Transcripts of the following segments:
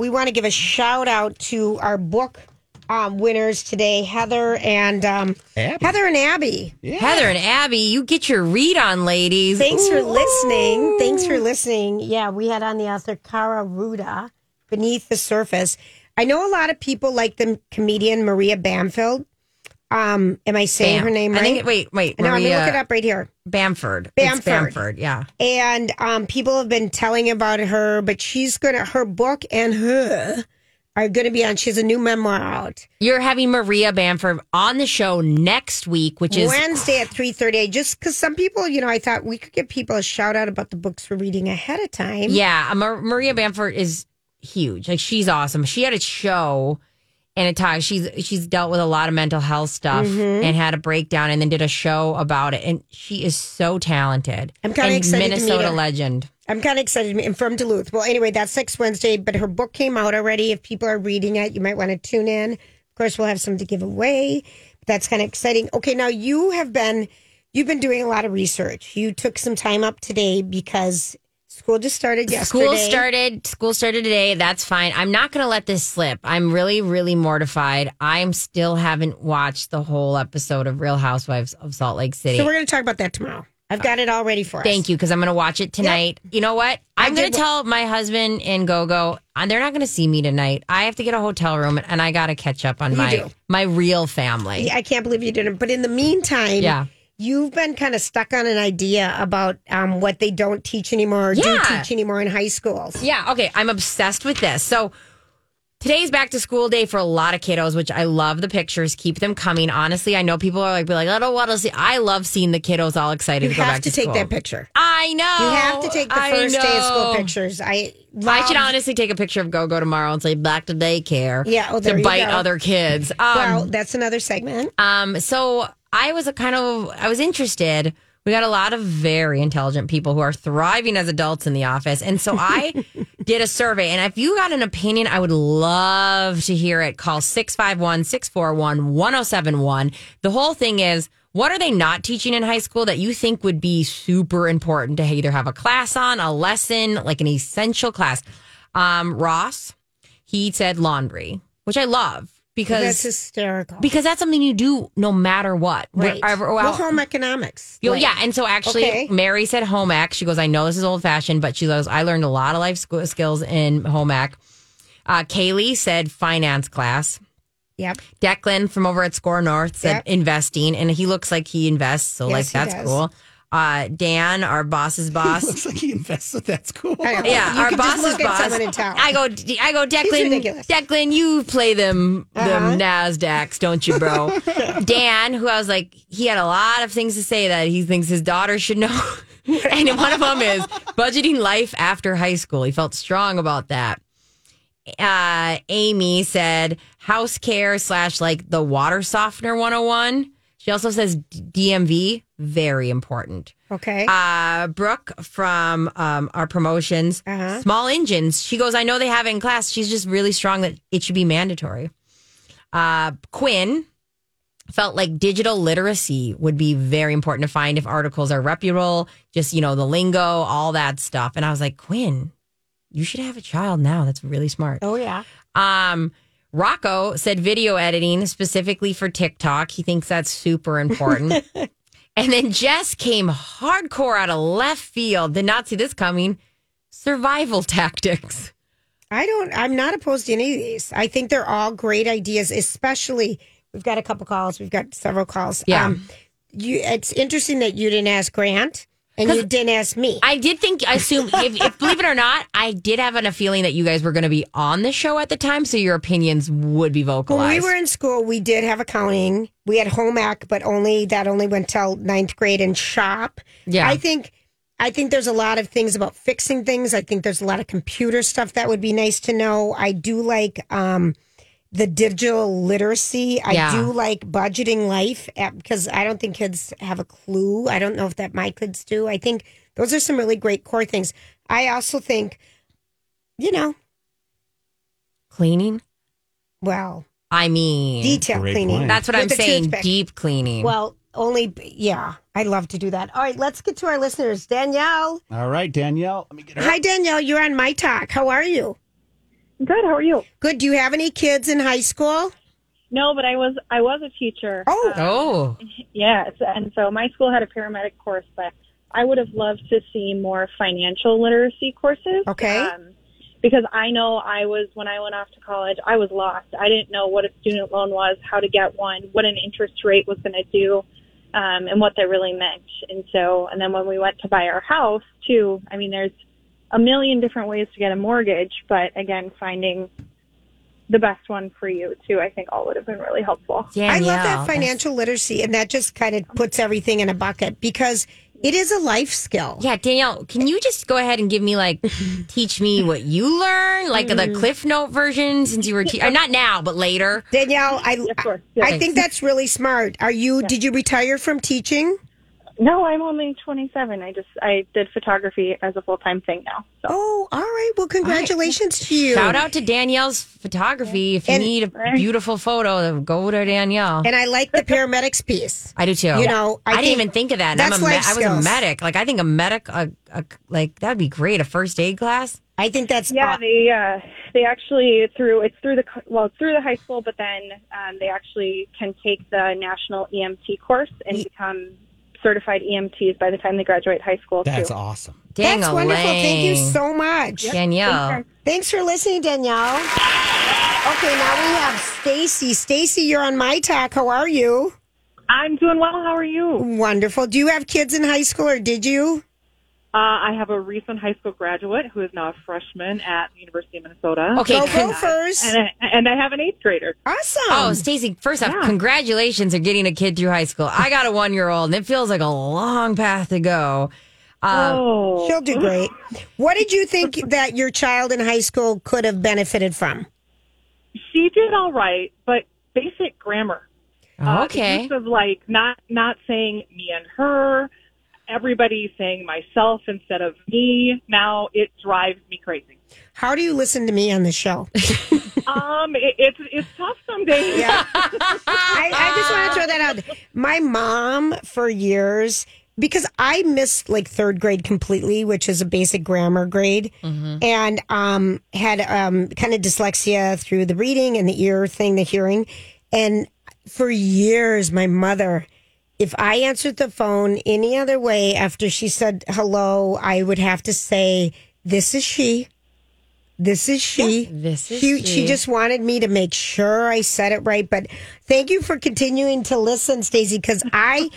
We want to give a shout out to our book winners today, Heather and Abby. Yeah. Heather and Abby, you get your read on, ladies. Thanks for listening. Yeah, we had on the author Cara Ruda, Beneath the Surface. I know a lot of people like the comedian Maria Bamford. Am I saying her name right? Wait. No, I'm going to look it up right here. Bamford. Yeah. And people have been telling about her, but her book and her are going to be on. She has a new memoir out. You're having Maria Bamford on the show next week, which is Wednesday at 3:30. Just because some people, I thought we could give people a shout out about the books we're reading ahead of time. Yeah. Maria Bamford is huge. Like, she's awesome. She had a show. And it ties. She's dealt with a lot of mental health stuff and had a breakdown, and then did a show about it. And she is so talented. I'm kind of excited. Minnesota to meet her. Legend. I'm kind of excited. I'm from Duluth. Well, anyway, that's next Wednesday. But her book came out already. If people are reading it, you might want to tune in. Of course, we'll have some to give away. That's kind of exciting. Okay, now you've been doing a lot of research. You took some time up today because school just started yesterday. School started today. That's fine. I'm not going to let this slip. I'm really, really mortified. I still haven't watched the whole episode of Real Housewives of Salt Lake City. So we're going to talk about that tomorrow. I've got it all ready for us. Thank you, because I'm going to watch it tonight. Yep. You know what? I'm going to tell my husband and Gogo, they're not going to see me tonight. I have to get a hotel room, and I got to catch up on my real family. Yeah, I can't believe you didn't. But in the meantime... Yeah. You've been kind of stuck on an idea about what they don't teach anymore or do teach anymore in high schools. Yeah, okay. I'm obsessed with this. So today's back to school day for a lot of kiddos, which I love the pictures. Keep them coming. Honestly, I know people are like, I don't want to see. I love seeing the kiddos all excited to go back to school. You have to take that picture. I know. You have to take the first day of school pictures. I should honestly take a picture of Go-Go tomorrow and say back to daycare. Yeah, there you go. To bite other kids. Well, that's another segment. I was interested. We got a lot of very intelligent people who are thriving as adults in the office. And so I did a survey. And if you got an opinion, I would love to hear it. Call 651-641-1071. The whole thing is, what are they not teaching in high school that you think would be super important to either have a class on, a lesson, like an essential class? Ross, he said laundry, which I love. Because that's hysterical. Because that's something you do no matter what. Right. Home economics. Yeah. And so actually, Mary said home ec. She goes, I know this is old fashioned, but she goes, I learned a lot of life skills in home ec. Kaylee said finance class. Yep. Declan from over at Score North said investing. And he looks like he invests. So that's cool. Dan, our boss's boss, looks like he invests. So that's cool. Yeah, our boss's boss. I go. Declan, you play them Nasdaqs, don't you, bro? Dan, who I was like, he had a lot of things to say that he thinks his daughter should know, and one of them is budgeting life after high school. He felt strong about that. Amy said house care / like the water softener 101. She also says DMV, very important. Okay. Brooke from our promotions, small engines. She goes, I know they have it in class. She's just really strong that it should be mandatory. Quinn felt like digital literacy would be very important to find if articles are reputable, just, the lingo, all that stuff. And I was like, Quinn, you should have a child now. That's really smart. Oh, yeah. Rocco said video editing specifically for TikTok. He thinks that's super important. And then Jess came hardcore out of left field. Did not see this coming. Survival tactics. I'm not opposed to any of these. I think they're all great ideas, especially we've got a couple calls. We've got several calls. Yeah. It's interesting that you didn't ask Grant and you didn't ask me. I did think, if believe it or not, I did have a feeling that you guys were going to be on the show at the time, so your opinions would be vocalized. When we were in school, we did have accounting. We had home ec, but that only went till ninth grade, and shop. Yeah. I think there's a lot of things about fixing things. I think there's a lot of computer stuff that would be nice to know. I do like the digital literacy. I do like budgeting life because I don't think kids have a clue. I don't know if that my kids do. I think those are some really great core things. I also think, cleaning. Well, I mean, detail cleaning. Point. That's what I'm saying. Deep cleaning. Well, I'd love to do that. All right, let's get to our listeners. Danielle. All right, Danielle. Let me get her. Hi, Danielle. You're on My Talk. How are you? Good. How are you? Good. Do you have any kids in high school? No, but I was a teacher. Oh. Yes, and so my school had a paramedic course, but I would have loved to see more financial literacy courses. Okay. Because I know when I went off to college, I was lost. I didn't know what a student loan was, how to get one, what an interest rate was going to do, and what that really meant. And then when we went to buy our house, too, I mean, there's a million different ways to get a mortgage, but again, finding the best one for you, too, I think all would have been really helpful. Danielle. I love that financial literacy, and that just kind of puts everything in a bucket because it is a life skill. Yeah, Danielle, can you just go ahead and give me, teach me what you learned, the Cliff Note version since you were not now, but later? Danielle, I think that's really smart. Did you retire from teaching? No, I'm only 27. I did photography as a full-time thing now. So. Oh, all right. Well, congratulations to you. Shout out to Danielle's photography. Yeah. If you need a beautiful photo, go to Danielle. And I like the paramedics piece. I do too. I didn't even think of that. That's I was a medic. I think a medic, that'd be great. A first aid class. I think that's they actually through the high school, but then they actually can take the national EMT course and become certified EMTs by the time they graduate high school. That's awesome. That's wonderful. Thank you so much, Danielle. Thanks for listening, Danielle. Okay, now we have Stacy. Stacy, you're on My Talk. How are you? I'm doing well. How are you? Wonderful. Do you have kids in high school, or did you? I have a recent high school graduate who is now a freshman at the University of Minnesota. Okay, go first. And I have an 8th grader. Awesome. Oh, Stacey, first off, congratulations on getting a kid through high school. I got a 1-year-old, and it feels like a long path to go. She'll do great. What did you think that your child in high school could have benefited from? She did all right, but basic grammar. Okay. Use of, not saying me and her. Everybody saying myself instead of me. Now it drives me crazy. How do you listen to me on the show? It's tough some days. Yeah. I just want to throw that out. My mom, for years, because I missed 3rd grade completely, which is a basic grammar grade, and had kind of dyslexia through the reading and the ear thing, the hearing. And for years, my mother, if I answered the phone any other way after she said hello, I would have to say, "This is she. This is she." Yeah, this is she. She just wanted me to make sure I said it right. But thank you for continuing to listen, Stacey, because I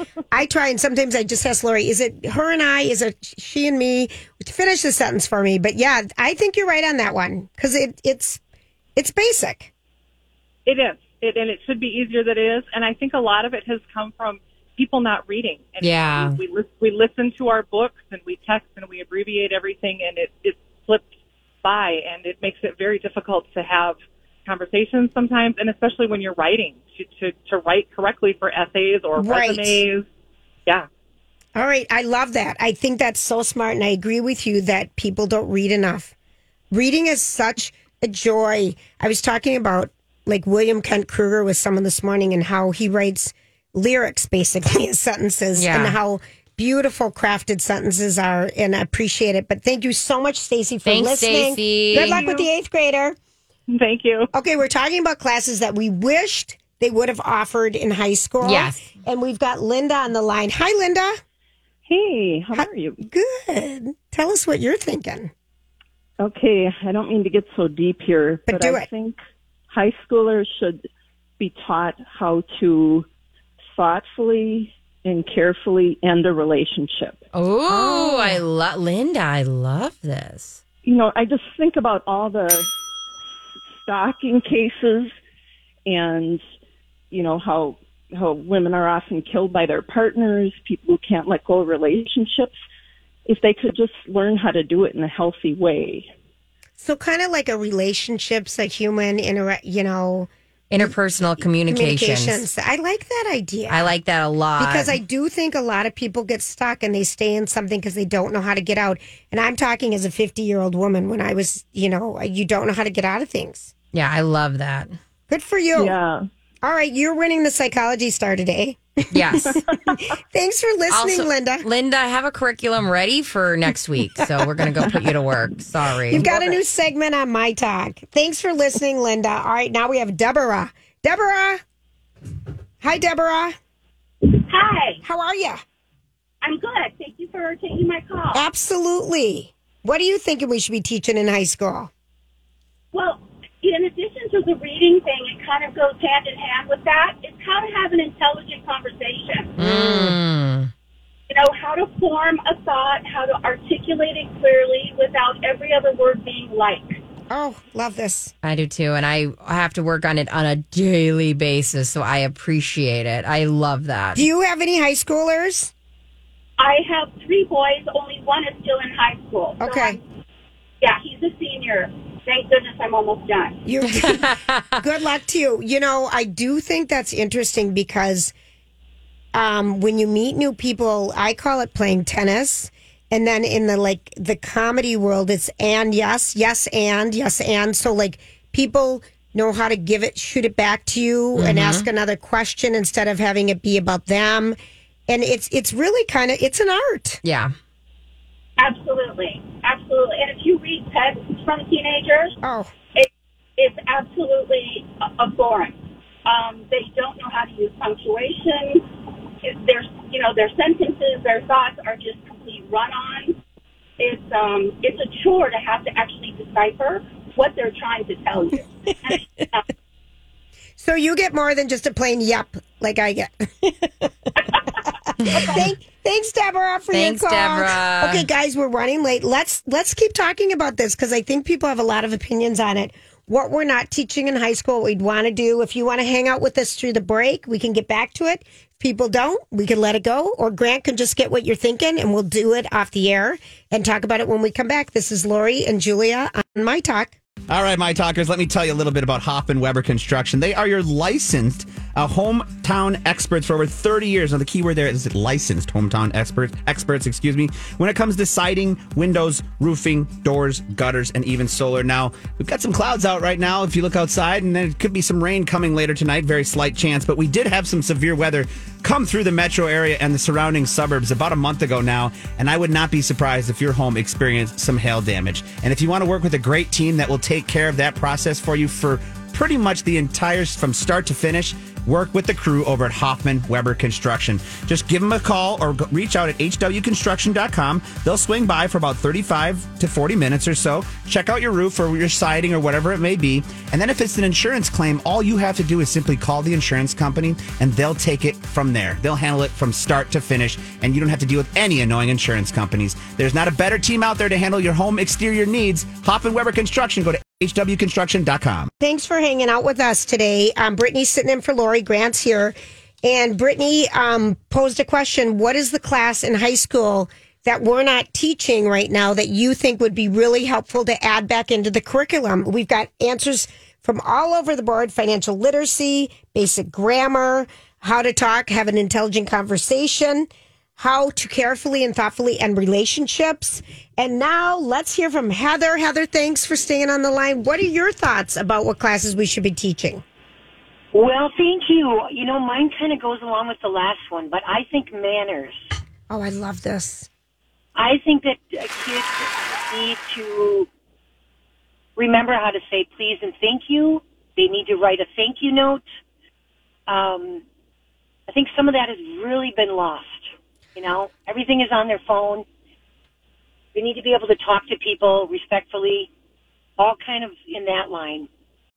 try, and sometimes I just ask Lori, is it her and I? Is it she and me? To finish the sentence for me. But yeah, I think you're right on that one because it's basic. It is, and it should be easier than it is. And I think a lot of it has come from people not reading. And we listen to our books and we text and we abbreviate everything, and it slips by, and it makes it very difficult to have conversations sometimes, and especially when you're writing, to write correctly for essays or resumes. Yeah. All right. I love that. I think that's so smart, and I agree with you that people don't read enough. Reading is such a joy. I was talking about William Kent Kruger with someone this morning and how he writes lyrics, basically, as sentences, and how beautiful crafted sentences are, and I appreciate it. But thank you so much, Stacey, for listening. Stacey. Good luck with the 8th grader. Thank you. Okay, we're talking about classes that we wished they would have offered in high school. Yes. And we've got Linda on the line. Hi, Linda. Hey, how are you? Good. Tell us what you're thinking. Okay, I don't mean to get so deep here, but I think high schoolers should be taught how to thoughtfully and carefully end a relationship. Oh, I love, Linda, I love this. You know, I just think about all the stalking cases and, you know, how women are often killed by their partners, people who can't let go of relationships. If they could just learn how to do it in a healthy way. So kind of like a relationships, a human, interpersonal communications. I like that idea. I like that a lot. Because I do think a lot of people get stuck and they stay in something because they don't know how to get out. And I'm talking as a 50-year-old woman when I was, you don't know how to get out of things. Yeah, I love that. Good for you. Yeah. All right, you're winning the Psychology Star today. Yes. Thanks for listening, also, Linda. Linda, I have a curriculum ready for next week, so we're going to go put you to work. Sorry. You've got a new segment on My Talk. Thanks for listening, Linda. All right, now we have Deborah. Deborah. Hi, Deborah. Hi. How are you? I'm good. Thank you for taking my call. Absolutely. What are you thinking we should be teaching in high school? Well, in addition to the reading thing, it kind of goes hand in hand with that. It's how to have an intelligent conversation. Mm. You know, how to form a thought, how to articulate it clearly without every other word being like. Oh, love this. I do too, and I have to work on it on a daily basis, so I appreciate it. I love that. Do you have any high schoolers? I have 3 boys. Only one is still in high school. So okay. He's a senior. Thank goodness I'm almost done. Good luck to you. You know, I do think that's interesting because when you meet new people, I call it playing tennis. And then in the comedy world, it's and yes and. So people know how to shoot it back to you and ask another question instead of having it be about them. And it's really kind of, it's an art. Yeah. Absolutely. And if you read texts from teenagers, it's absolutely abhorrent. They don't know how to use punctuation. Their sentences, their thoughts are just complete run-on. It's a chore to have to actually decipher what they're trying to tell you. So you get more than just a plain yep, like I get. Thanks, Deborah, for your call. Deborah. Okay, guys, we're running late. Let's keep talking about this because I think people have a lot of opinions on it. What we're not teaching in high school, what we'd want to do. If you want to hang out with us through the break, we can get back to it. If people don't, we can let it go. Or Grant can just get what you're thinking, and we'll do it off the air and talk about it when we come back. This is Lori and Julia on My Talk. All right, my talkers, let me tell you a little bit about Hoffman Weber Construction. They are your licensed hometown experts for over 30 years. Now, the key word there is licensed hometown experts, when it comes to siding, windows, roofing, doors, gutters, and even solar. Now, we've got some clouds out right now if you look outside, and there could be some rain coming later tonight, very slight chance, but we did have some severe weather come through the metro area and the surrounding suburbs about a month ago now, and I would not be surprised if your home experienced some hail damage. And if you want to work with a great team that will take care of that process for you for pretty much the entire from start to finish, work with the crew over at Hoffman Weber Construction. Just give them a call or reach out at hwconstruction.com. They'll swing by for about 35 to 40 minutes or so. Check out your roof or your siding or whatever it may be. And then if it's an insurance claim, all you have to do is simply call the insurance company and they'll take it from there. They'll handle it from start to finish and you don't have to deal with any annoying insurance companies. There's not a better team out there to handle your home exterior needs. Hoffman Weber Construction. Go to hwconstruction.com. Thanks for hanging out with us today. Brittany's sitting in for Lori. Grant's here. And Brittany posed a question. What is the class in high school that we're not teaching right now that you think would be really helpful to add back into the curriculum? We've got answers from all over the board. Financial literacy, basic grammar, how to talk, have an intelligent conversation, how to carefully and thoughtfully end relationships. And now let's hear from Heather. Heather, thanks for staying on the line. What are your thoughts about what classes we should be teaching? Well, thank you. You know, mine kind of goes along with the last one, but I think manners. Oh, I love this. I think that kids need to remember how to say please and thank you. They need to write a thank you note. I think some of that has really been lost. You know, everything is on their phone. We need to be able to talk to people respectfully, all kind of in that line.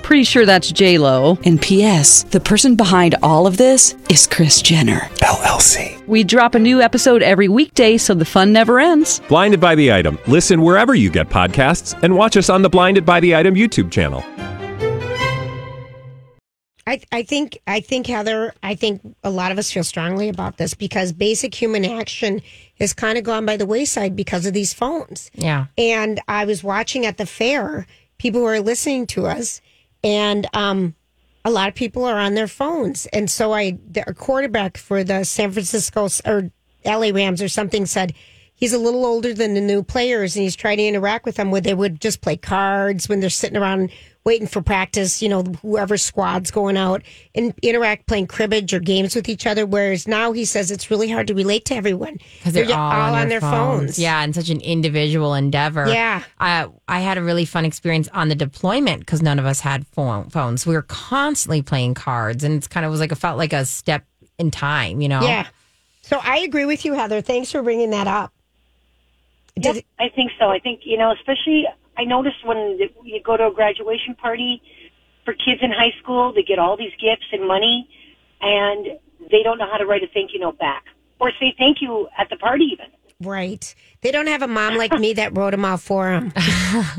Pretty sure that's J-Lo. And P.S., the person behind all of this is Kris Jenner, LLC. We drop a new episode every weekday so the fun never ends. Blinded by the Item. Listen wherever you get podcasts and watch us on the Blinded by the Item YouTube channel. I think, Heather, I think a lot of us feel strongly about this because basic human action has kind of gone by the wayside because of these phones. Yeah. And I was watching at the fair, people who are listening to us, and a lot of people are on their phones. And so the quarterback for the San Francisco or L.A. Rams or something said he's a little older than the new players, and he's trying to interact with them where they would just play cards when they're sitting around waiting for practice, you know, whoever squad's going out, and interact playing cribbage or games with each other. Whereas now he says it's really hard to relate to everyone because they're all on their phones. Yeah, and such an individual endeavor. Yeah. I had a really fun experience on the deployment because none of us had phones. We were constantly playing cards, and it's kind of was like, it felt like a step in time, you know? Yeah. So I agree with you, Heather. Thanks for bringing that up. Yep, I think so. I think, you know, especially I noticed when you go to a graduation party for kids in high school, they get all these gifts and money, and they don't know how to write a thank you note back or say thank you at the party even. Right. They don't have a mom like me that wrote them out for them.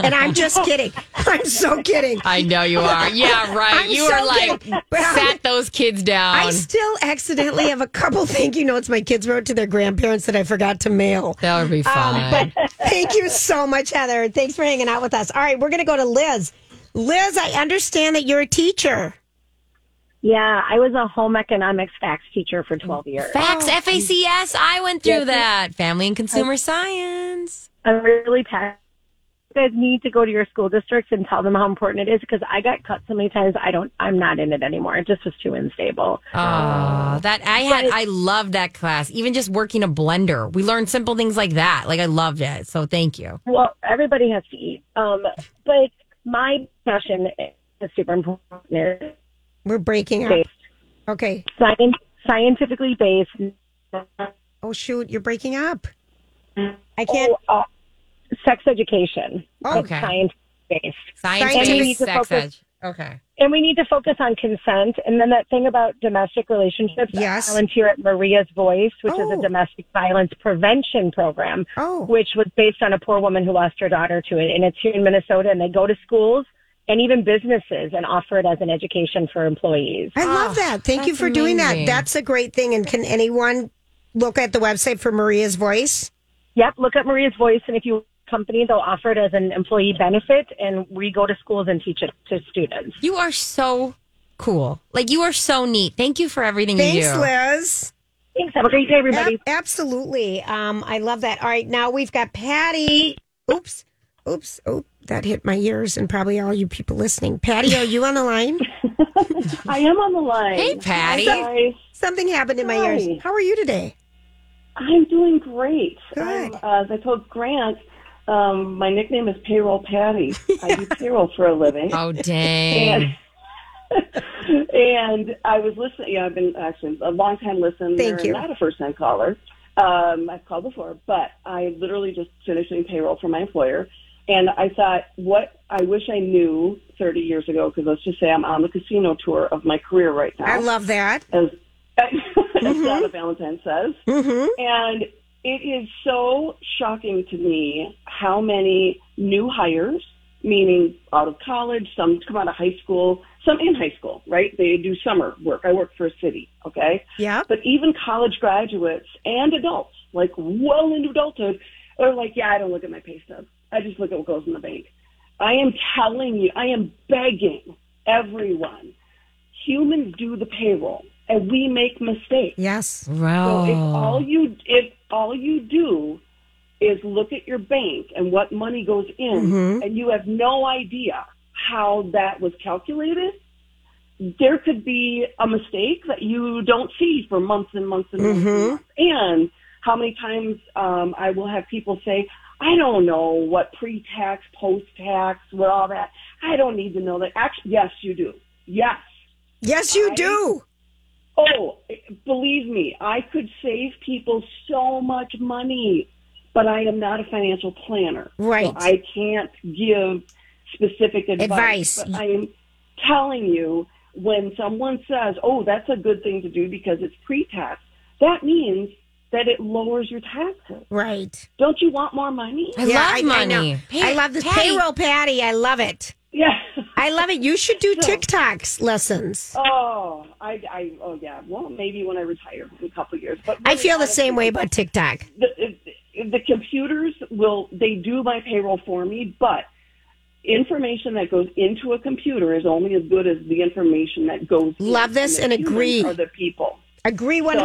And I'm just kidding. I'm so kidding. I know you are. Yeah, right. I'm sat those kids down. I still accidentally have a couple thank you notes my kids wrote to their grandparents that I forgot to mail. That would be fun. But thank you so much, Heather. Thanks for hanging out with us. All right, we're going to go to Liz. Liz, I understand that you're a teacher. Yeah, I was a home economics facts teacher for 12 years. Facts, F-A-C-S, I went through that. Family and consumer science. I'm really passionate. You guys need to go to your school districts and tell them how important it is because I got cut so many times. I'm not in it anymore. It just was too unstable. I loved that class. Even just working a blender, we learned simple things like that. Like I loved it. So thank you. Well, everybody has to eat. But my passion is super important. We're breaking up. Okay. Scientifically based. Oh, shoot. You're breaking up. I can't. Sex education. Oh, okay. Science-based. Science-based sex ed. Okay. And we need to focus on consent. And then that thing about domestic relationships. Yes. I volunteer at Maria's Voice, which is a domestic violence prevention program, which was based on a poor woman who lost her daughter to it. And it's here in Minnesota. And they go to schools and even businesses and offer it as an education for employees. I love that. Thank you for doing that. That's a great thing. And can anyone look at the website for Maria's Voice? Yep. Look up Maria's Voice. And if you company, they'll offer it as an employee benefit. And we go to schools and teach it to students. You are so cool. Like you are so neat. Thank you for everything you do. Thanks, Liz. Thanks. Have a great day, everybody. Absolutely. I love that. All right. Now we've got Patty. Oops. Oh, that hit my ears and probably all you people listening. Patty, are you on the line? I am on the line. Hey, Patty. Something happened in my ears. How are you today? I'm doing great. Good. As I told Grant, my nickname is Payroll Patty. I do payroll for a living. Oh, dang. And I was listening. Yeah, I've been actually a long-time listener. Thank you. Not a first-time caller. I've called before, but I literally just finished doing payroll for my employer. And I thought, what I wish I knew 30 years ago, because let's just say I'm on the casino tour of my career right now. I love that. As Donna Valentine says. Mm-hmm. And it is so shocking to me how many new hires meaning out of college, some come out of high school, some in high school, right? They do summer work. I work for a city, okay? Yeah. But even college graduates and adults, like well into adulthood, are like, yeah, I don't look at my pay stub. I just look at what goes in the bank. I am telling you, I am begging everyone, humans do the payroll, and we make mistakes. Yes. Wow. So if all you do is look at your bank and what money goes in, mm-hmm. and you have no idea how that was calculated, there could be a mistake that you don't see for months and months and months. Mm-hmm. And how many times I will have people say, I don't know what pre-tax, post-tax, what all that. I don't need to know that. Actually, yes, you do. Yes. Yes, you do. Oh, believe me, I could save people so much money, but I am not a financial planner. Right. So I can't give specific advice. But I am telling you, when someone says, oh, that's a good thing to do because it's pre-tax, that means that it lowers your taxes. Right. Don't you want more money? I love money. I love this payroll, Patty. I love it. Yeah. I love it. You should do TikToks lessons. Oh, yeah. Well, maybe when I retire in a couple of years. But really, I feel the same way about TikTok. The computers they do my payroll for me, but information that goes into a computer is only as good as the information that goes into. Love this and agree. Are the people. Agree 100%. Oh,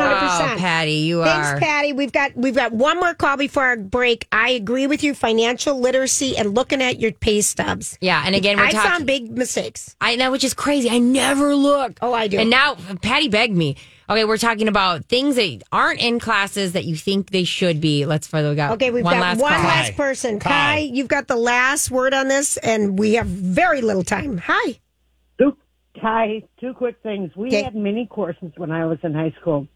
Patty, Thanks, Patty. We've got one more call before our break. I agree with you. Financial literacy and looking at your pay stubs. Yeah, and again, I found big mistakes. I know, which is crazy. I never look. Oh, I do. And now, Patty begged me. Okay, we're talking about things that aren't in classes that you think they should be. Let's further go. Okay, we've got one last person. Kai, you've got the last word on this, and we have very little time. Hi. Hi, two quick things. We had mini courses when I was in high school,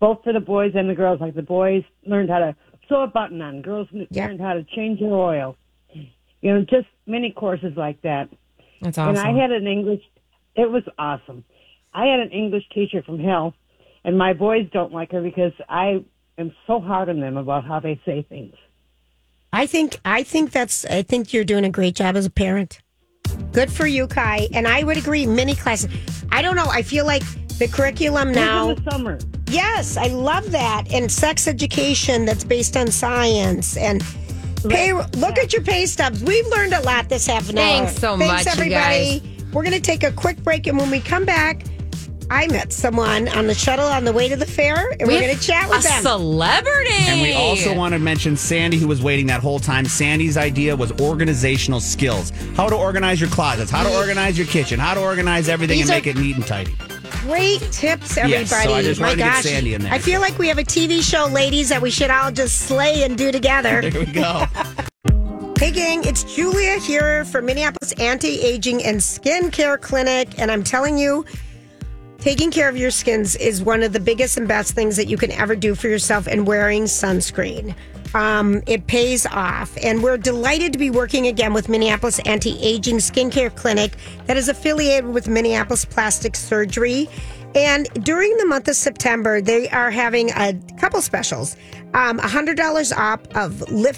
both for the boys and the girls. Like the boys learned how to sew a button on, girls learned how to change your oil. You know, just mini courses like that. That's awesome. And I had it was awesome. I had an English teacher from hell, and my boys don't like her because I am so hard on them about how they say things. I think you're doing a great job as a parent. Good for you, Kai. And I would agree, mini classes. I don't know. I feel like the curriculum now. In the summer. Yes, I love that. And sex education that's based on science. And look at your pay stubs. We've learned a lot this half an hour. Thanks so much, everybody. You guys. We're going to take a quick break. And when we come back, I met someone on the shuttle on the way to the fair, and we're going to chat with them. A celebrity. And we also want to mention Sandy, who was waiting that whole time. Sandy's idea was organizational skills. How to organize your closets, how to organize your kitchen, how to organize everything and make it neat and tidy. Great tips, everybody. Yes, so I just wanted to get Sandy in there. I feel like we have a TV show, ladies, that we should all just slay and do together. There we go. Hey, gang, it's Julia here from Minneapolis Anti-Aging and Skin Care Clinic, and I'm telling you, taking care of your skins is one of the biggest and best things that you can ever do for yourself, and wearing sunscreen. It pays off. And we're delighted to be working again with Minneapolis Anti-Aging Skincare Clinic that is affiliated with Minneapolis Plastic Surgery. And during the month of September, they are having a couple specials. $100 off of lip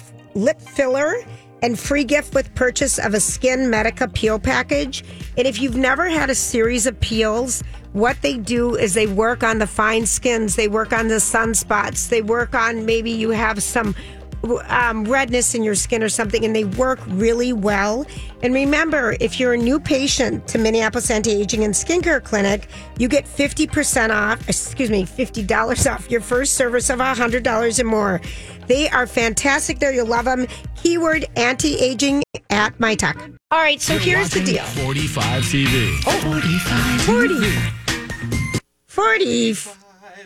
filler and free gift with purchase of a Skin Medica peel package. And if you've never had a series of peels, what they do is they work on the fine skins, they work on the sunspots, they work on maybe you have some redness in your skin or something, and they work really well. And remember, if you're a new patient to Minneapolis Anti-Aging and Skincare Clinic, you get $50 off your first service of $100 or more. They are fantastic there. You'll love them. Keyword anti-aging at my talk. All right, so here's the deal. 45 TV. Oh, 45.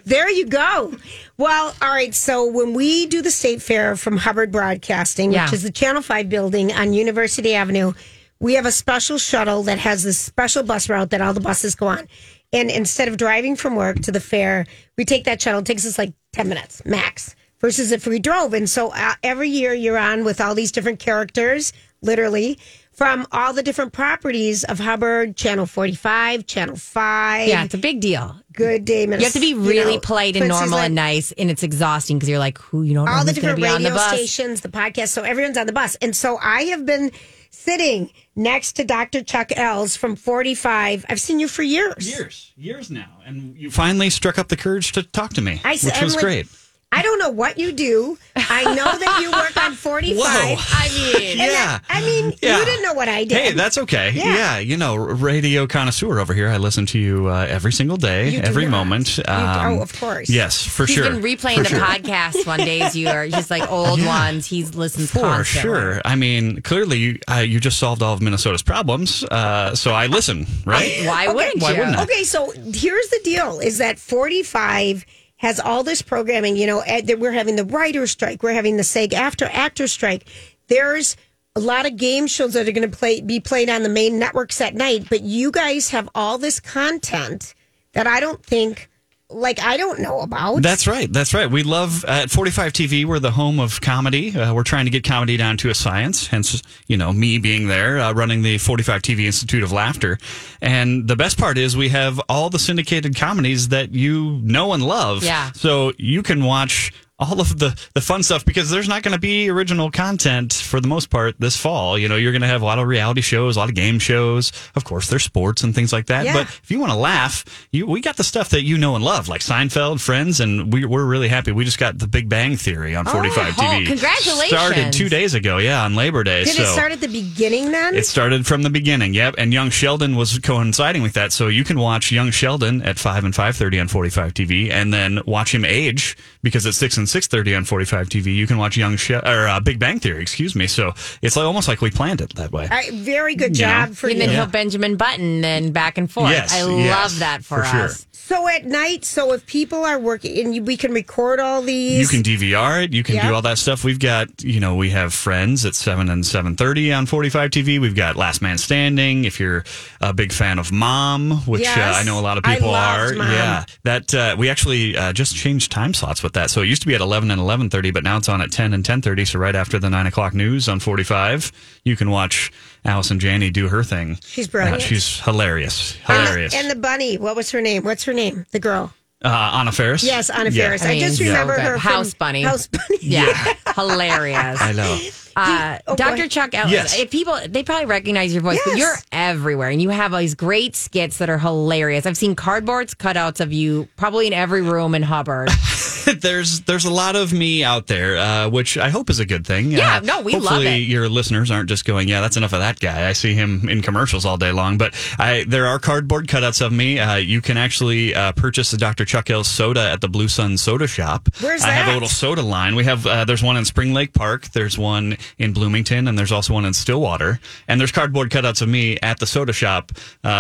There you go. Well, all right, so when we do the State Fair from Hubbard Broadcasting, which is the Channel 5 building on University Avenue, we have a special shuttle that has this special bus route that all the buses go on. And instead of driving from work to the fair, we take that shuttle. It takes us like 10 minutes max versus if we drove. And so every year you're on with all these different characters, literally, from all the different properties of Hubbard, Channel 45, Channel 5. Yeah, it's a big deal. Good day, Minnesota. You have to be really polite and normal and nice, and it's exhausting because you're like, who, you don't know who's going to be on the bus. All the different radio stations, the podcast, so everyone's on the bus. And so I have been sitting next to Dr. Chuck Ells from 45. I've seen you for years. Years now. And you finally struck up the courage to talk to me, which was great. I don't know what you do. I know that you work on 45. Whoa. I mean, yeah. You didn't know what I did. Hey, that's okay. Yeah, you know, radio connoisseur over here. I listen to you every single day, every moment. Oh, of course. Yes, for sure. He's been replaying the podcast one day. He's like old ones. He listens constantly. For sure. I mean, clearly you just solved all of Minnesota's problems, so I listen, right? Why wouldn't I? Okay, so here's the deal, is that 45... has all this programming, you know, that we're having the writer's strike, we're having the SAG-AFTRA strike. There's a lot of game shows that are going to be played on the main networks at night, but you guys have all this content that I don't know about. That's right. We love, at 45 TV, we're the home of comedy. We're trying to get comedy down to a science, hence, you know, me being there, running the 45 TV Institute of Laughter. And the best part is we have all the syndicated comedies that you know and love. Yeah. So you can watch all of the fun stuff, because there's not going to be original content for the most part this fall. You know, you're going to have a lot of reality shows, a lot of game shows. Of course, there's sports and things like that. Yeah. But if you want to laugh, we got the stuff that you know and love, like Seinfeld, Friends, and we're really happy. We just got the Big Bang Theory on 45 TV. Congratulations. Started 2 days ago, on Labor Day. Did it start at the beginning then? It started from the beginning, yep. And Young Sheldon was coinciding with that. So you can watch Young Sheldon at 5 and 5:30 on 45 TV, and then watch him age, because at 6:30 on 45 TV, you can watch Big Bang Theory. So it's almost like we planned it that way. All right, very good job for you. And then he'll Benjamin Button and back and forth. Yes, I love that for us. Sure. So at night, if people are working, and we can record all these. You can DVR it. You can do all that stuff. We've got, we have Friends at 7 and 7:30 on 45 TV. We've got Last Man Standing. If you're a big fan of Mom, which I know a lot of people are. Mom. Yeah, that we actually just changed time slots with that. So it used to be at 11 and 11:30, but now it's on at 10 and 10:30. So right after the 9 o'clock news on 45, you can watch Allison Janney do her thing. She's brilliant. She's hilarious. And the bunny. What was her name? What's her name? The girl. Anna Faris. Yes, Anna Faris. I just remember her House Bunny. Yeah. Hilarious. I know. Dr. Chuck Ells, if people, they probably recognize your voice, but you're everywhere, and you have all these great skits that are hilarious. I've seen cutouts of you probably in every room in Hubbard. There's a lot of me out there, which I hope is a good thing. Yeah, we love it. Hopefully your listeners aren't just going, that's enough of that guy. I see him in commercials all day long, but there are cardboard cutouts of me. You can actually purchase the Dr. Chuck Ells soda at the Blue Sun Soda Shop. Where's that? I have a little soda line. We have, there's one in Spring Lake Park, there's one in Bloomington, and there's also one in Stillwater. And there's cardboard cutouts of me at the soda shop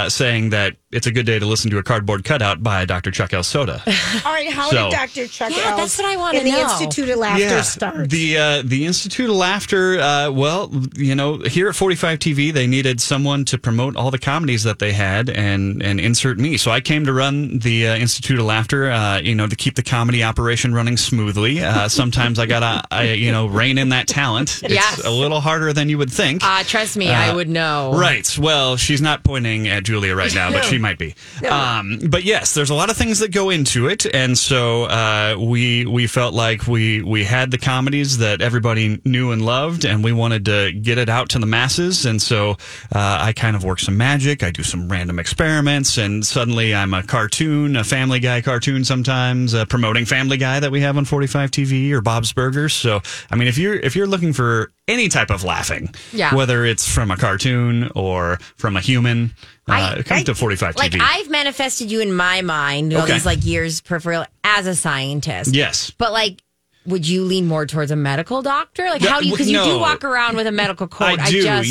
saying that it's a good day to listen to a cardboard cutout by Dr. Chuck Ells soda. All right, how did Dr. Chuck Ells, that's what I want to know, the Institute of Laughter start? The Institute of Laughter, here at 45 TV, they needed someone to promote all the comedies that they had and insert me. So I came to run the Institute of Laughter, to keep the comedy operation running smoothly. Sometimes I got to, rein in that talent. It's a little harder than you would think. Trust me, I would know. Right. Well, she's not pointing at Julia right now, but she might be. No. But yes, there's a lot of things that go into it. And so we felt like we had the comedies that everybody knew and loved, and we wanted to get it out to the masses. And so I kind of work some magic. I do some random experiments, and suddenly I'm a Family Guy cartoon sometimes, promoting Family Guy that we have on 45 TV or Bob's Burgers. So, if you're looking for any type of laughing, whether it's from a cartoon or from a human, come to 45 TV. I've manifested you in my mind all these years peripheral as a scientist. Yes. But would you lean more towards a medical doctor? How do you? Because you do walk around with a medical coat. I do. I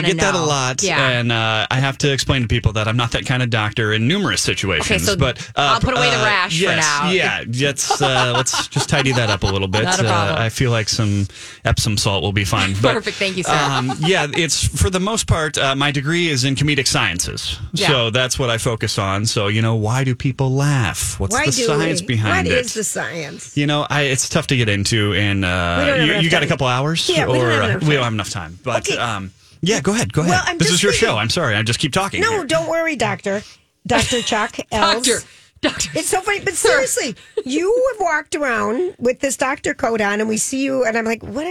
get that a lot, and I have to explain to people that I'm not that kind of doctor in numerous situations. Okay, so but I'll put away the rash for now. Yeah, let's just tidy that up a little bit. Not a problem. I feel like some Epsom salt will be fine. But, perfect. Thank you, sir. It's for the most part. My degree is in comedic sciences, so that's what I focus on. So why do people laugh? What's the science behind it? What is the science? It's tough to get into, and you got a couple hours, we don't have enough time. But okay. Go ahead. Well, this is your show. I'm sorry, I just keep talking. No, don't worry, Doctor Chuck Ells. Doctor. It's so funny, but seriously, you have walked around with this doctor coat on, and we see you, and I'm like, what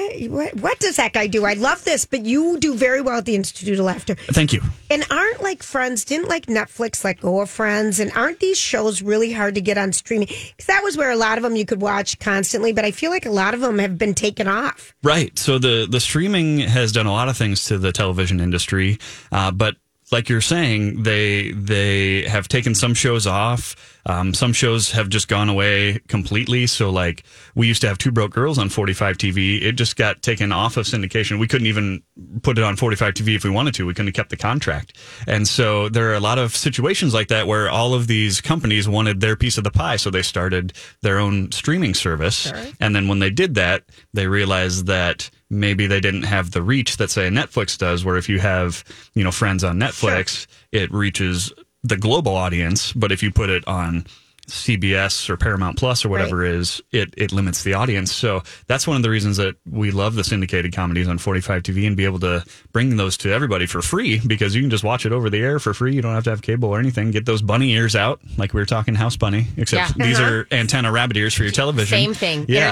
does that guy do? I love this, but you do very well at the Institute of Laughter. Thank you. And aren't like Friends, didn't like Netflix let go of Friends, and aren't these shows really hard to get on streaming? Because that was where a lot of them you could watch constantly, but I feel like a lot of them have been taken off. Right. So the streaming has done a lot of things to the television industry, but like you're saying, they have taken some shows off. Some shows have just gone away completely. So, like, we used to have Two Broke Girls on 45 TV. It just got taken off of syndication. We couldn't even put it on 45 TV if we wanted to. We couldn't have kept the contract. And so there are a lot of situations like that where all of these companies wanted their piece of the pie. So they started their own streaming service. Sure. And then when they did that, they realized that maybe they didn't have the reach that, say, Netflix does, where if you have, you know, Friends on Netflix, sure, it reaches the global audience, but if you put it on CBS or Paramount Plus or whatever, right, it limits the audience. So that's one of the reasons that we love the syndicated comedies on 45 TV and be able to bring those to everybody for free, because you can just watch it over the air for free. You don't have to have cable or anything. Get those bunny ears out, like we were talking House Bunny, except these are antenna rabbit ears for your television. Same thing. Yeah.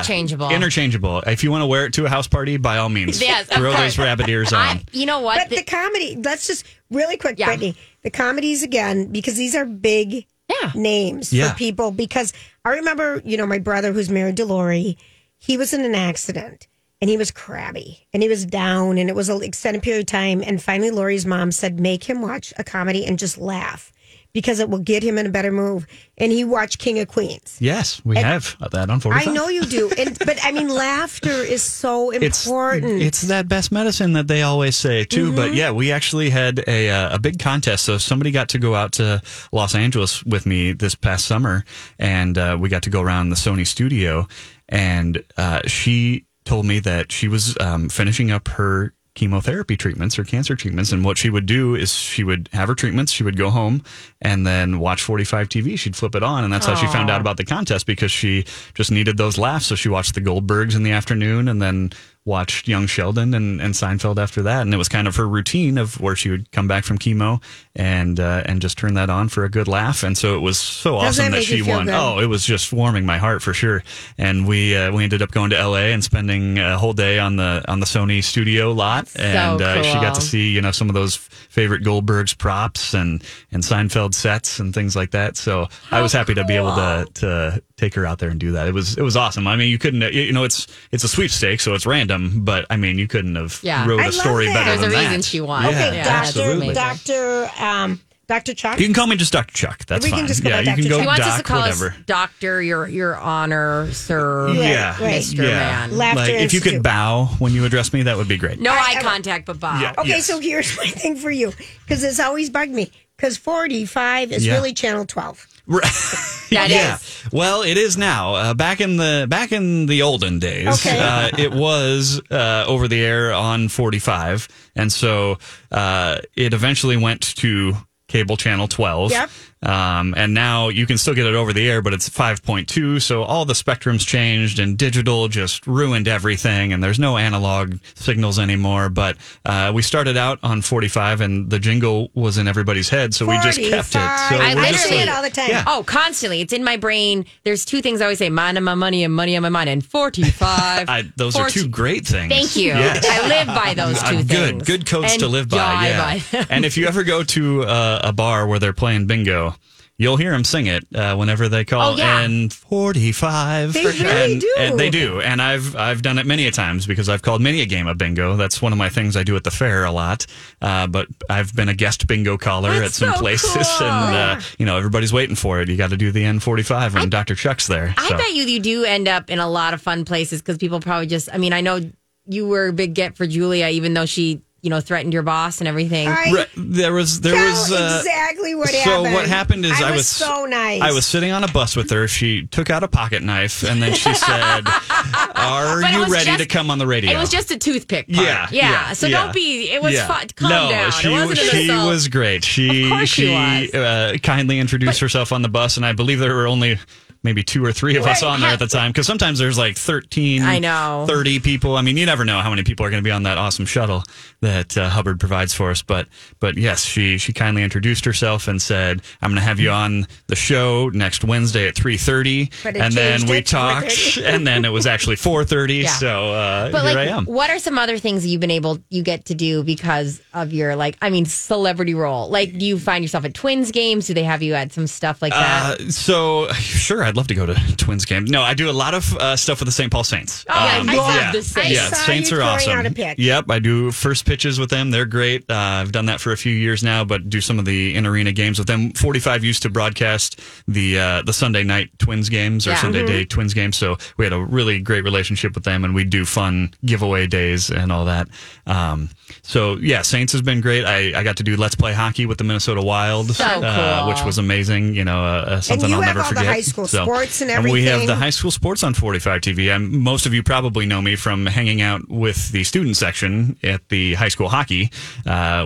Interchangeable. If you want to wear it to a house party, by all means. Yes, throw those rabbit ears on. You know what? But the comedy, let's just really quick, Brittany, the comedies again, because these are big names for people, because I remember, you know, my brother who's married to Lori, he was in an accident and he was crabby and he was down, and it was an extended period of time, and finally Lori's mom said, make him watch a comedy and just laugh, because it will get him in a better mood. And he watched King of Queens. Yes, we have that on 45. I know you do. But, I mean, laughter is so important. It's that best medicine that they always say, too. Mm-hmm. But, yeah, we actually had a big contest. So somebody got to go out to Los Angeles with me this past summer, and we got to go around the Sony studio. And she told me that she was finishing up her chemotherapy treatments or cancer treatments, and what she would do is she would have her treatments, she would go home and then watch 45 TV. She'd flip it on, and that's how she found out about the contest, because she just needed those laughs. So she watched the Goldbergs in the afternoon and then watched Young Sheldon and Seinfeld after that, and it was kind of her routine of where she would come back from chemo and just turn that on for a good laugh. And so it was so awesome that she won. Good? Oh, it was just warming my heart for sure. And we ended up going to L.A. and spending a whole day on the Sony studio lot. So and cool. She got to see, you know, some of those favorite Goldberg's props and Seinfeld sets and things like that. So I was happy to be able to take her out there and do that. It was awesome. I mean, you couldn't, you know, it's a sweepstakes, so it's random, but I mean, you couldn't have wrote a story better than that. There's a reason she won. Okay, Dr. Chuck. You can call me just Dr. Chuck. That's fine. We can just call Dr. Chuck. He wants us to call us Doctor, Your Honor, Sir, Mr. Man. Laughter Institute. If you could bow when you address me, that would be great. No eye contact, but bow. Yeah. Okay, so here's my thing for you, because it's always bugged me, because 45 is really Channel 12. That is. Well, it is now. Back in the olden days, it was over the air on 45, and so it eventually went to cable channel 12. Yep. And now you can still get it over the air, but it's 5.2. So all the spectrums changed, and digital just ruined everything. And there's no analog signals anymore. But we started out on 45, and the jingle was in everybody's head, so 45. We just kept it. So I literally say it all the time. Yeah. Oh, constantly! It's in my brain. There's two things I always say: mind on my money and money on my mind. And 45. Those 40. Are two great things. Thank you. Yes. I live by those two things. Good codes to live by. Yeah. By and if you ever go to a bar where they're playing bingo, you'll hear them sing it whenever they call in 45. They really do. And they do. And I've done it many a times, because I've called many a game of bingo. That's one of my things I do at the fair a lot. But I've been a guest bingo caller at some places. Cool. And, you know, everybody's waiting for it. You got to do the N45 when Dr. Chuck's there. I bet you do end up in a lot of fun places, because people probably just, I mean, I know you were a big get for Julia, even though she, you know, threatened your boss and everything. Exactly what happened. So what happened is I was so nice. I was sitting on a bus with her. She took out a pocket knife, and then she said, "Are you ready to come on the radio?" It was just a toothpick part. Yeah. So don't be. It was fun. Calm down. She was great. She kindly introduced herself on the bus, and I believe there were only maybe two or three of us on there at the time, because sometimes there's like 13, 30 people. I mean, you never know how many people are going to be on that awesome shuttle that Hubbard provides for us. But yes, she kindly introduced herself and said, I'm going to have you on the show next Wednesday at 3:30. And then we talked, and then it was actually 4:30. Yeah. So but here I am. What are some other things you've been able, you get to do because of your, like, I mean, celebrity role? Like, do you find yourself at Twins games? Do they have you at some stuff like that? So, sure, I'd love to go to Twins game. No, I do a lot of stuff with the St. Paul Saints. Oh, I love the Saints. Yeah, Saints are awesome. Out a pitch. Yep, I do first pitches with them. They're great. I've done that for a few years now, but do some of the in-arena games with them. 45 used to broadcast the Sunday night Twins games or Sunday day Twins games, so we had a really great relationship with them, and we do fun giveaway days and all that. So, yeah, Saints has been great. I got to do Let's Play Hockey with the Minnesota Wild, so cool. Which was amazing, you know, something I'll never forget. And you have all the high school sports and everything. And we have the high school sports on 45 TV. Most of you probably know me from hanging out with the student section at the high school hockey,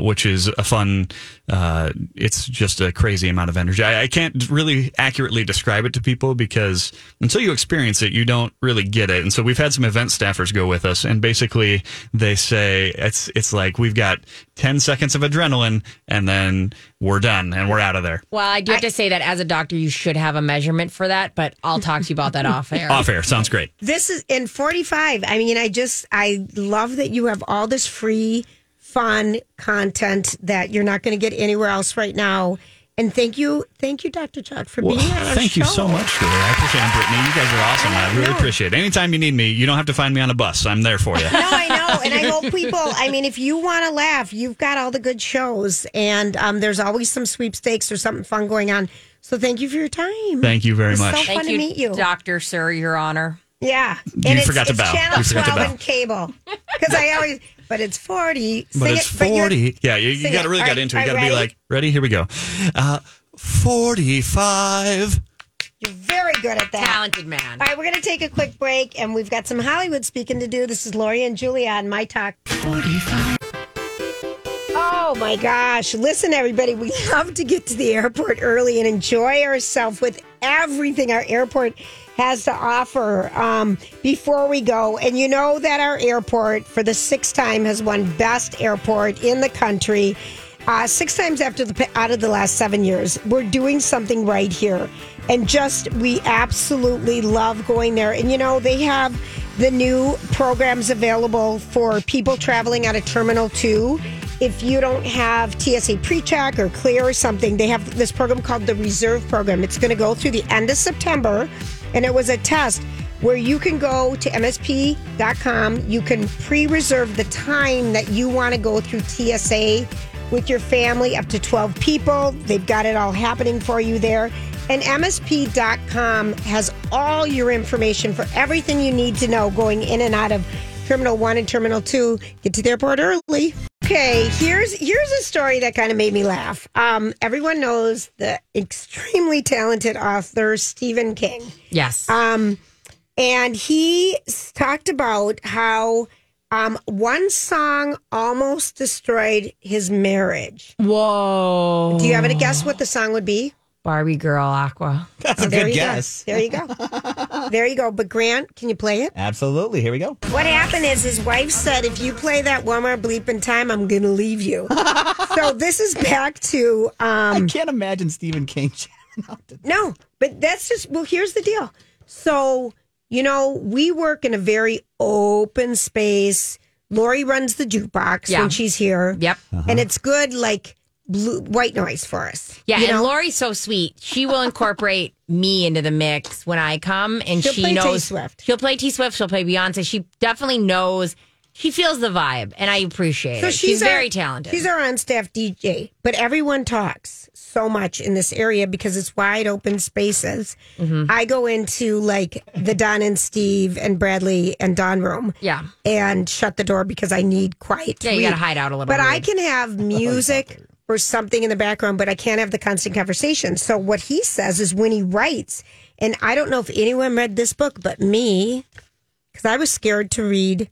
which is a fun, it's just a crazy amount of energy. I can't really accurately describe it to people because until you experience it, you don't really get it. And so we've had some event staffers go with us, and basically they say it's like we've got 10 seconds of adrenaline and then we're done and we're out of there. Well, I do have to say that as a doctor, you should have a measurement for that, but I'll talk to you about that off air. Off air. Sounds great. This is in 45. I mean, I love that you have all this free, fun content that you're not going to get anywhere else right now. And thank you, Dr. Chuck, for being on our show. Thank you so much, Julie. I appreciate it, Brittany. You guys are awesome. I really appreciate it. Anytime you need me, you don't have to find me on a bus. I'm there for you. No, I know. And I hope people, I mean, if you want to laugh, you've got all the good shows. And there's always some sweepstakes or something fun going on. So thank you for your time. Thank you very much. It's so fun to meet you. Dr. Sir, Your Honor. Yeah. And you forgot to bow. Channel 12 and cable. Because I always... But it's 40. But it's 40. Yeah, you got to really get into it. You got to be like, ready? Here we go. 45. You're very good at that. Talented man. All right, we're going to take a quick break, and we've got some Hollywood speaking to do. This is Lori and Julia on My Talk 45. Oh, my gosh. Listen, everybody, we love to get to the airport early and enjoy ourselves with everything our airport has to offer before we go. And you know that our airport, for the sixth time, has won Best Airport in the country. Six times out of the last 7 years. We're doing something right here. And we absolutely love going there. And, you know, they have the new programs available for people traveling out of Terminal 2. If you don't have TSA PreCheck or Clear or something, they have this program called the Reserve Program. It's going to go through the end of September, and it was a test where you can go to MSP.com. You can pre-reserve the time that you want to go through TSA with your family, up to 12 people. They've got it all happening for you there. And MSP.com has all your information for everything you need to know going in and out of Terminal 1 and Terminal 2. Get to the airport early. Okay, here's a story that kind of made me laugh. Everyone knows the extremely talented author Stephen King. Yes. And he talked about how one song almost destroyed his marriage. Whoa. Do you have any guess what the song would be? Barbie Girl Aqua. That's a good guess. There you go. There you go. But Grant, can you play it? Absolutely. Here we go. What happened is his wife said, if you play that one more bleeping time, I'm going to leave you. So this is back to... I can't imagine Stephen King. No, but that's just... Well, here's the deal. So, you know, we work in a very open space. Lori runs the jukebox when she's here. Yep. Uh-huh. And it's good, like... white noise for us. Yeah, you know? And Lori's so sweet. She will incorporate me into the mix when I come, and she knows. T-Swift. She'll play T-Swift. She'll play Beyonce. She definitely knows. She feels the vibe, and I appreciate it. She's very talented. She's our on-staff DJ, but everyone talks so much in this area because it's wide open spaces. Mm-hmm. I go into like the Don and Steve and Bradley and Don room, and shut the door because I need quiet. Yeah, you got to hide out a little bit. But I can have music or something in the background, but I can't have the constant conversation. So what he says is when he writes, and I don't know if anyone read this book but me, because I was scared to read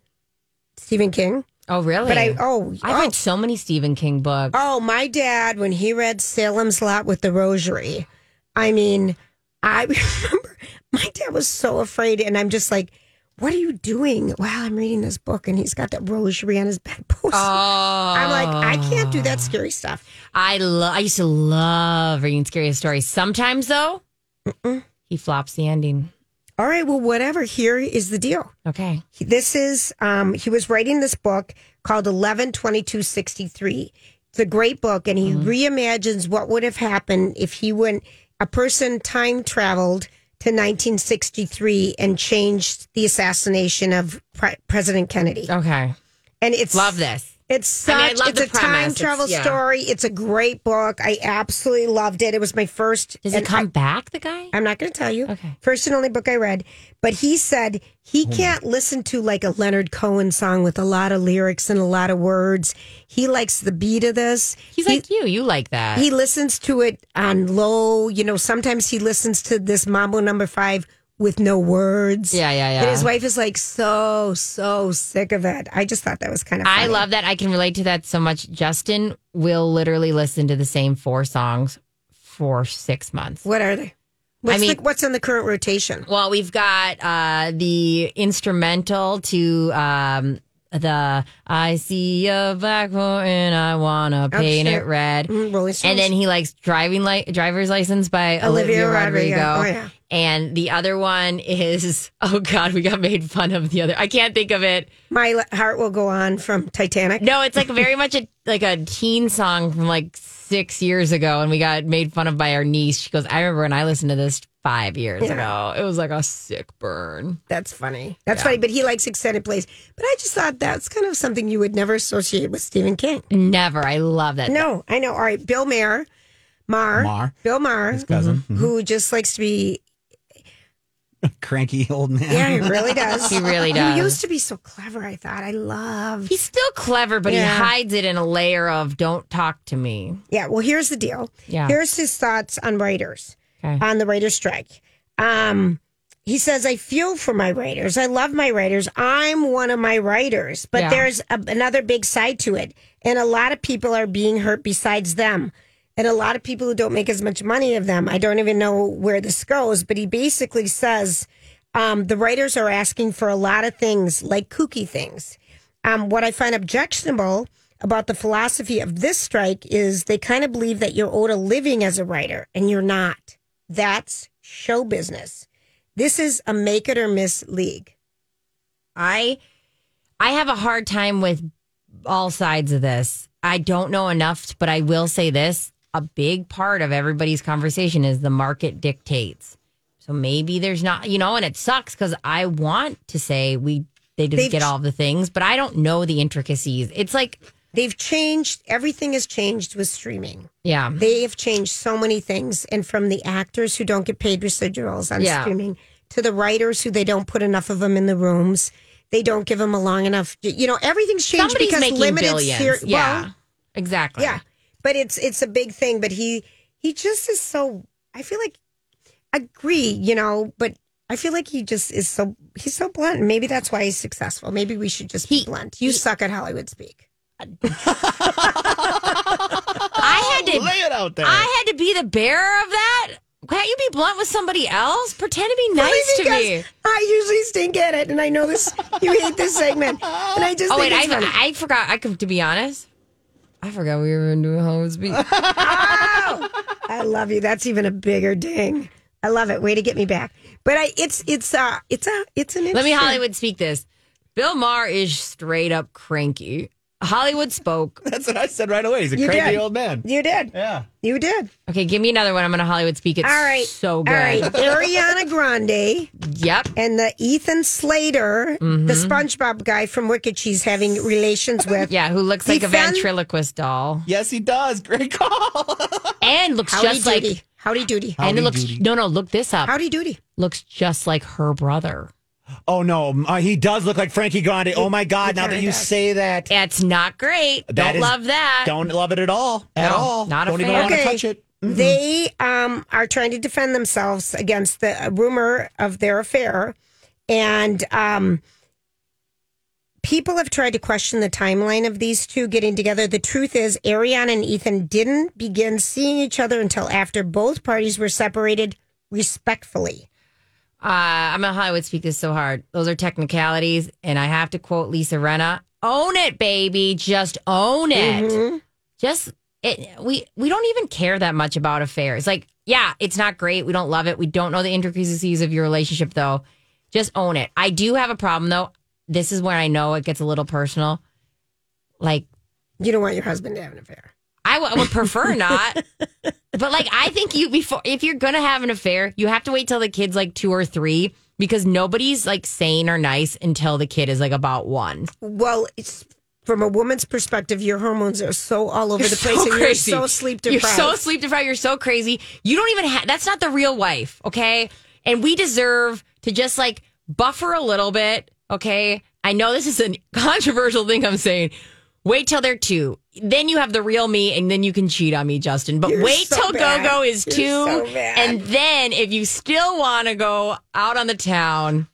Stephen King. Oh, really? But I've read so many Stephen King books. Oh, my dad, when he read Salem's Lot with the Rosary, I mean... I remember my dad was so afraid, and I'm just like, what are you doing? Wow, I'm reading this book, and he's got that rosary on his bedpost. Oh. I'm like, I can't do that scary stuff. I used to love reading scary stories. Sometimes, though, he flops the ending. All right, well, whatever. Here is the deal. Okay. This is, he was writing this book called 11-22-63. It's a great book, and he reimagines what would have happened if he went, a person time traveled to 1963 and changed the assassination of President Kennedy. Okay. And it's... Love this. It's such... I mean, I love the premise. Time travel story. It's a great book. I absolutely loved it. It was my first... Does he come back, the guy? I'm not going to tell you. Okay. First and only book I read. But he said he can't listen to like a Leonard Cohen song with a lot of lyrics and a lot of words. He likes the beat of this. He's like you. You like that. He listens to it on low. You know, sometimes he listens to this Mambo No. 5 with no words. Yeah. And his wife is like so sick of it. I just thought that was kind of funny. I love that. I can relate to that so much. Justin will literally listen to the same 4 songs for 6 months. What are they? What's on the current rotation? Well, we've got the instrumental to the I see a blackboard and I want to paint it red. And then he likes Driver's License by Olivia Rodrigo. Oh, yeah. And the other one is, oh, God, we got made fun of the other. I can't think of it. My Heart Will Go On from Titanic. No, it's like very much a teen song from like 6 years ago. And we got made fun of by our niece. She goes, I remember when I listened to this 5 years ago. It was like a sick burn. That's funny. That's funny. But he likes extended plays. But I just thought that's kind of something you would never associate with Stephen King. Never. I love that. No, I know. All right. Bill Maher. Bill Maher. His cousin. Who just likes to be... cranky old man. Yeah, he really does. He used to be so clever, I thought. I loved... He's still clever, but he hides it in a layer of don't talk to me. Yeah, well, here's the deal. Yeah. Here's his thoughts on writers, on the writer's strike. He says, I feel for my writers. I love my writers. I'm one of my writers. But there's another big side to it. And a lot of people are being hurt besides them. And a lot of people who don't make as much money of them. I don't even know where this goes, but he basically says the writers are asking for a lot of things, like kooky things. What I find objectionable about the philosophy of this strike is they kind of believe that you're owed a living as a writer, and you're not. That's show business. This is a make it or miss league. I have a hard time with all sides of this. I don't know enough, but I will say this. A big part of everybody's conversation is the market dictates. So maybe there's not, and it sucks because I want to say they get all the things, but I don't know the intricacies. It's like they've changed. Everything has changed with streaming. Yeah. They have changed so many things. And from the actors who don't get paid residuals on streaming to the writers who they don't put enough of them in the rooms. They don't give them a long enough, everything's changed. Somebody's because limited billions. Well, exactly. Yeah. But it's a big thing. But he just is so, I feel like, but I feel like he just is so, he's so blunt. And maybe that's why he's successful. Maybe we should just be blunt. You suck at Hollywood speak. Lay it out there. I had to be the bearer of that. Can't you be blunt with somebody else? Pretend to be nice to me. I usually stink at it, and I know this. You hate this segment, and I just. Oh wait, I forgot. To be honest, I forgot we were doing Hollywood Speak. Oh, I love you. That's even a bigger ding. I love it. Way to get me back. But Let me Hollywood Speak this. Bill Maher is straight up cranky. Hollywood spoke. That's what I said right away. He's a crazy old man. You did. Yeah. You did. Okay, give me another one. I'm going to Hollywood speak. It's all right. So good. All right. Ariana Grande. Yep. And the Ethan Slater, the SpongeBob guy from Wicked she's having relations with. Yeah, who looks like a ventriloquist doll. Yes, he does. Great call. And looks Howdy just Doody. Like... Howdy Doody. Howdy and it looks... Doody. No, look this up. Howdy Doody. Looks just like her brother. Oh, no. He does look like Frankie Grande. Oh, my God. Now that you say that. It's not great. Don't love that. Don't love it at all. Not a fan. Don't even want to touch it. Mm-hmm. They are trying to defend themselves against the rumor of their affair. And people have tried to question the timeline of these two getting together. The truth is, Ariana and Ethan didn't begin seeing each other until after both parties were separated respectfully. I'm a Hollywood speak this so hard. Those are technicalities. And I have to quote Lisa Renna. Own it, baby. Just own it. Mm-hmm. Just it. We don't even care that much about affairs. Like, yeah, it's not great. We don't love it. We don't know the intricacies of your relationship, though. Just own it. I do have a problem, though. This is where I know it gets a little personal. Like, you don't want your husband to have an affair. I would prefer not. But, like, I think if you're going to have an affair, you have to wait till the kid's, like, 2 or 3, because nobody's, like, sane or nice until the kid is, like, about 1. Well, it's, from a woman's perspective, your hormones are so all over the place. So, and you're so sleep-deprived. You're so sleep-deprived. You're so crazy. You don't even have... That's not the real wife, okay? And we deserve to just, like, buffer a little bit, okay? I know this is a controversial thing I'm saying. Wait till they're 2. Then you have the real me, and then you can cheat on me, Justin. But you're wait so till bad. Go-Go is 2, so and then if you still want to go out on the town,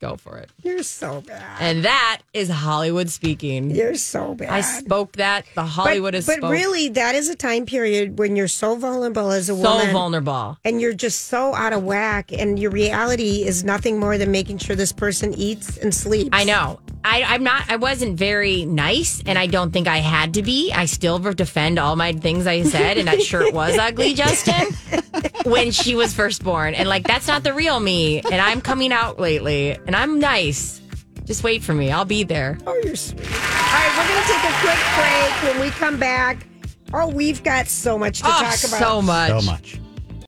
go for it. You're so bad. And that is Hollywood speaking. You're so bad. I spoke that. The Hollywood is spoke. But really, that is a time period when you're so vulnerable as a woman. So vulnerable. And you're just so out of whack, and your reality is nothing more than making sure this person eats and sleeps. I know. I wasn't very nice, and I don't think I had to be. I still defend all my things I said, and I sure it was ugly, Justin, when she was first born. And, like, that's not the real me, and I'm coming out lately, and I'm nice. Just wait for me. I'll be there. Oh, you're sweet. All right, we're going to take a quick break. When we come back, we've got so much to talk about. So much.